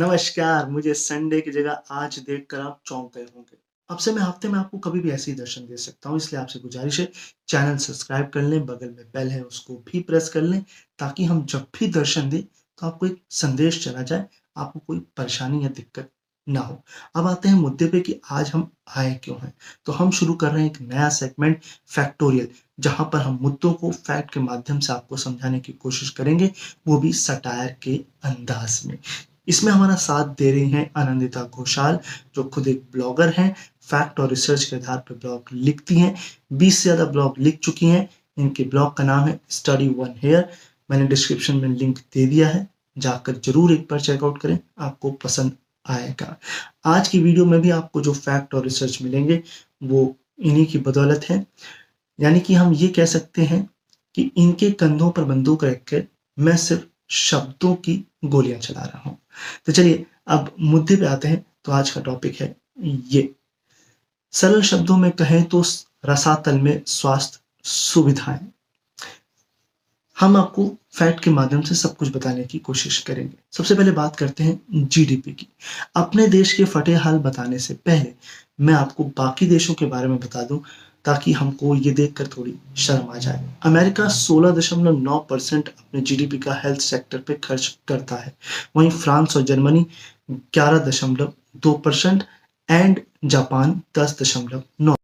नमस्कार। मुझे संडे की जगह आज देखकर आप चौंक गए होंगे। अब से मैं हफ्ते में आपको कभी भी ऐसे ही दर्शन दे सकता हूं, इसलिए आपसे गुजारिश है चैनल सब्सक्राइब कर लें, बगल में बेल है उसको भी प्रेस कर लें, ताकि हम जब भी दर्शन दें तो आपको एक संदेश चला जाए, आपको कोई परेशानी या दिक्कत ना हो। अब आते हैं मुद्दे पे कि आज हम आए क्यों हैं। तो हम शुरू कर रहे हैं एक नया सेगमेंट फैक्टोरियल, जहां पर हम मुद्दों को फैक्ट के माध्यम से आपको समझाने की कोशिश करेंगे, वो भी सटायर के अंदाज में। इसमें हमारा साथ दे रही हैं आनंदिता घोषाल, जो खुद एक ब्लॉगर हैं, फैक्ट और रिसर्च के आधार पर ब्लॉग लिखती हैं, 20 से ज़्यादा ब्लॉग लिख चुकी हैं। इनके ब्लॉग का नाम है स्टडी वन हेयर। मैंने डिस्क्रिप्शन में लिंक दे दिया है, जाकर जरूर एक बार चेकआउट करें, आपको पसंद आएगा। आज की वीडियो में भी आपको जो फैक्ट और रिसर्च मिलेंगे वो इन्हीं की बदौलत है। यानी कि हम ये कह सकते हैं कि इनके कंधों पर बंदूक रखकर मैं सिर्फ शब्दों की गोलियां चला रहा हूं। तो चलिए अब मुद्दे पे आते हैं। तो आज का टॉपिक है ये, सरल शब्दों में कहें तो रसातल में स्वास्थ्य सुविधाएं। हम आपको फैक्ट के माध्यम से सब कुछ बताने की कोशिश करेंगे। सबसे पहले बात करते हैं जीडीपी की। अपने देश के फटे हाल बताने से पहले मैं आपको बाकी देशों के बारे में बता दूं, ताकि हमको ये देखकर थोड़ी शर्म आ जाए। अमेरिका 16.9% अपने जीडीपी का हेल्थ सेक्टर पे खर्च करता है, वहीं फ्रांस और जर्मनी 11.2% एंड जापान 10.9।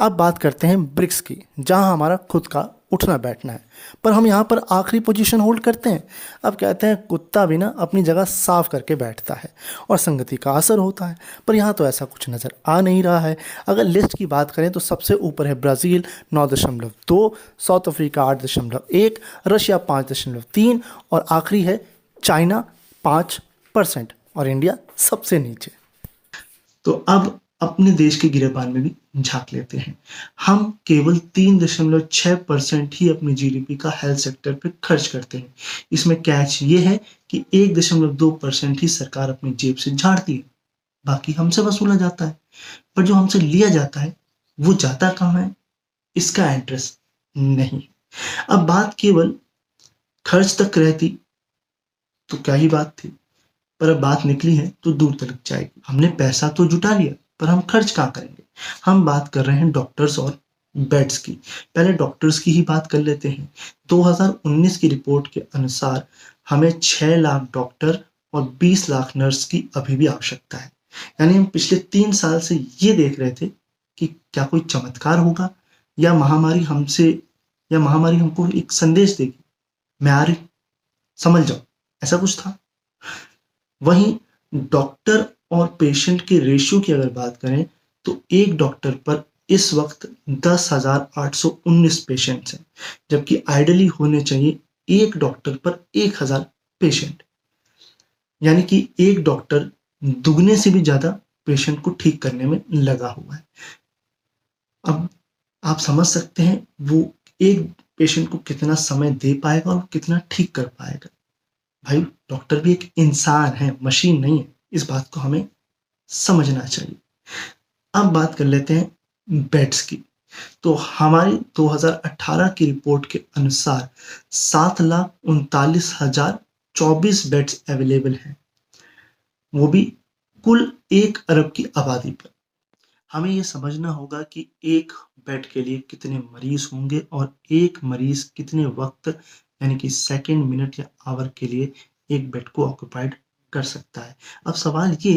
अब बात करते हैं ब्रिक्स की, जहां हमारा खुद का उठना बैठना है, पर हम यहाँ पर आखिरी पोजीशन होल्ड करते हैं। अब कहते हैं कुत्ता भी ना अपनी जगह साफ करके बैठता है और संगति का असर होता है, पर यहाँ तो ऐसा कुछ नज़र आ नहीं रहा है। अगर लिस्ट की बात करें तो सबसे ऊपर है ब्राज़ील 9.2, साउथ अफ्रीका 8.1, रशिया 5.3 और आखिरी है चाइना 5% और इंडिया सबसे नीचे। तो अब अपने देश के गिरेबान में भी झांक लेते हैं। हम केवल 3.6% ही अपने जीडीपी का हेल्थ सेक्टर पर खर्च करते हैं। इसमें कैच ये है कि 1.2% ही सरकार अपनी जेब से झाड़ती है, बाकी हमसे वसूला जाता है। पर जो हमसे लिया जाता है वो जाता कहाँ है, इसका एड्रेस नहीं। अब बात केवल खर्च तक रहती तो क्या ही बात थी, पर अब बात निकली है तो दूर तक जाएगी। हमने पैसा तो जुटा लिया, पर हम खर्च कहाँ करेंगे। हम बात कर रहे हैं डॉक्टर्स और बेड्स की। पहले डॉक्टर्स की ही बात कर लेते हैं। 2019 की रिपोर्ट के अनुसार हमें 6 लाख डॉक्टर और 20 लाख नर्स की अभी भी आवश्यकता है। यानी हम पिछले 3 साल से ये देख रहे थे कि क्या कोई चमत्कार होगा या महामारी हमको एक संदेश देगी, मैं आ रही समझ जाओ, ऐसा कुछ था। वहीं डॉक्टर और पेशेंट के रेशियो की अगर बात करें तो एक डॉक्टर पर इस वक्त 10,819 पेशेंट्स हैं, जबकि आइडियली होने चाहिए एक डॉक्टर पर 1,000 पेशेंट। यानी कि एक डॉक्टर दुगने से भी ज़्यादा पेशेंट को ठीक करने में लगा हुआ है। अब आप समझ सकते हैं वो एक पेशेंट को कितना समय दे पाएगा और कितना ठीक कर पाएगा। भाई डॉक्टर भी एक इंसान है, मशीन नहीं है, इस बात को हमें समझना चाहिए। अब बात कर लेते हैं बेड्स की। तो हमारी 2018 की रिपोर्ट के अनुसार 7,39,024 बेड्स अवेलेबल हैं, वो भी कुल 1 अरब की आबादी पर। हमें ये समझना होगा कि एक बेड के लिए कितने मरीज होंगे और एक मरीज कितने वक्त, यानी कि सेकेंड, मिनट या आवर के लिए एक बेड को ऑक्यूपाइड कर सकता है। अब सवाल ये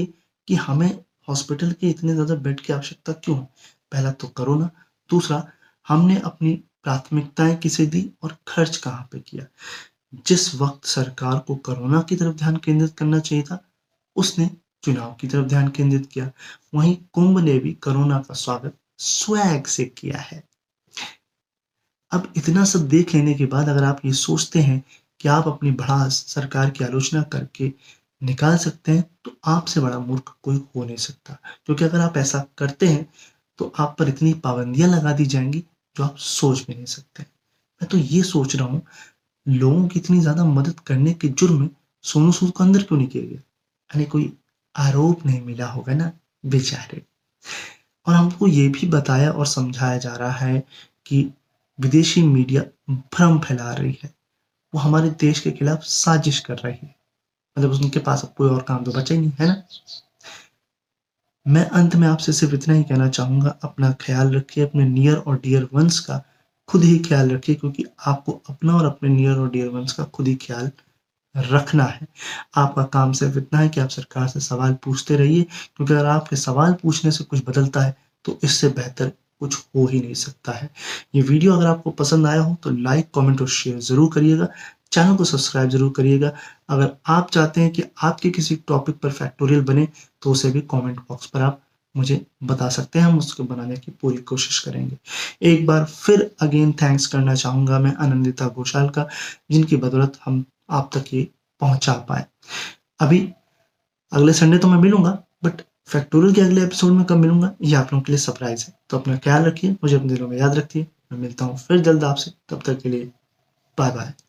कि हमें हॉस्पिटल के इतने ज़्यादा बेड की आवश्यकता क्यों है। पहला तो कोरोना, दूसरा हमने अपनी प्राथमिकताएं किसे दी और खर्च कहाँ पे किया। जिस वक्त सरकार को कोरोना की तरफ ध्यान केंद्रित करना चाहिए था, उसने चुनाव की तरफ ध्यान केंद्रित किया। वहीं कुंभ ने भी कोरोना का स्वागत स्वैग से किया है। अब इतना सब देख लेने के बाद अगर आप ये सोचते हैं कि आप अपनी भड़ास सरकार की आलोचना करके निकाल सकते हैं, तो आपसे बड़ा मूर्ख कोई हो नहीं सकता, क्योंकि अगर आप ऐसा करते हैं तो आप पर इतनी पाबंदियां लगा दी जाएंगी जो आप सोच भी नहीं सकते। मैं तो ये सोच रहा हूँ, लोगों की इतनी ज़्यादा मदद करने के जुर्म में सोनू सूद को अंदर क्यों नहीं किया गया, यानी कोई आरोप नहीं मिला होगा ना बेचारे। और हमको ये भी बताया और समझाया जा रहा है कि विदेशी मीडिया भ्रम फैला रही है, वो हमारे देश के खिलाफ साजिश कर रही है। मतलब उनके पास अब कोई और काम तो बचा ही नहीं है ना। मैं अंत में आपसे सिर्फ इतना ही कहना चाहूँगा, अपना ख्याल रखिए, अपने नियर और डियर वंस का खुद ही ख्याल रखिए, क्योंकि आपको अपना और अपने नियर और डियर वंस का खुद ही ख्याल रखना है। आपका काम सिर्फ इतना है कि आप सरकार से सवाल पूछते रहिए, क्योंकि अगर आपके सवाल पूछने से कुछ बदलता है तो इससे बेहतर कुछ हो ही नहीं सकता है। ये वीडियो अगर आपको पसंद आया हो तो लाइक, कमेंट और शेयर ज़रूर करिएगा, चैनल को सब्सक्राइब ज़रूर करिएगा। अगर आप चाहते हैं कि आपके किसी टॉपिक पर फैक्टोरियल बने तो उसे भी कॉमेंट बॉक्स पर आप मुझे बता सकते हैं, हम उसको बनाने की पूरी कोशिश करेंगे। एक बार फिर अगेन थैंक्स करना चाहूँगा मैं आनंदिता घोषाल का, जिनकी बदौलत हम आप तक ये पहुंचा पाए। अभी अगले संडे तो मैं मिलूंगा, बट फैक्टोरियल के अगले एपिसोड में कब मिलूंगा ये आप लोगों के लिए सरप्राइज है। तो अपना ख्याल रखिए, मुझे अपने दिलों में याद रखिए। मैं मिलता हूँ फिर जल्द आपसे, तब तक के लिए बाय बाय।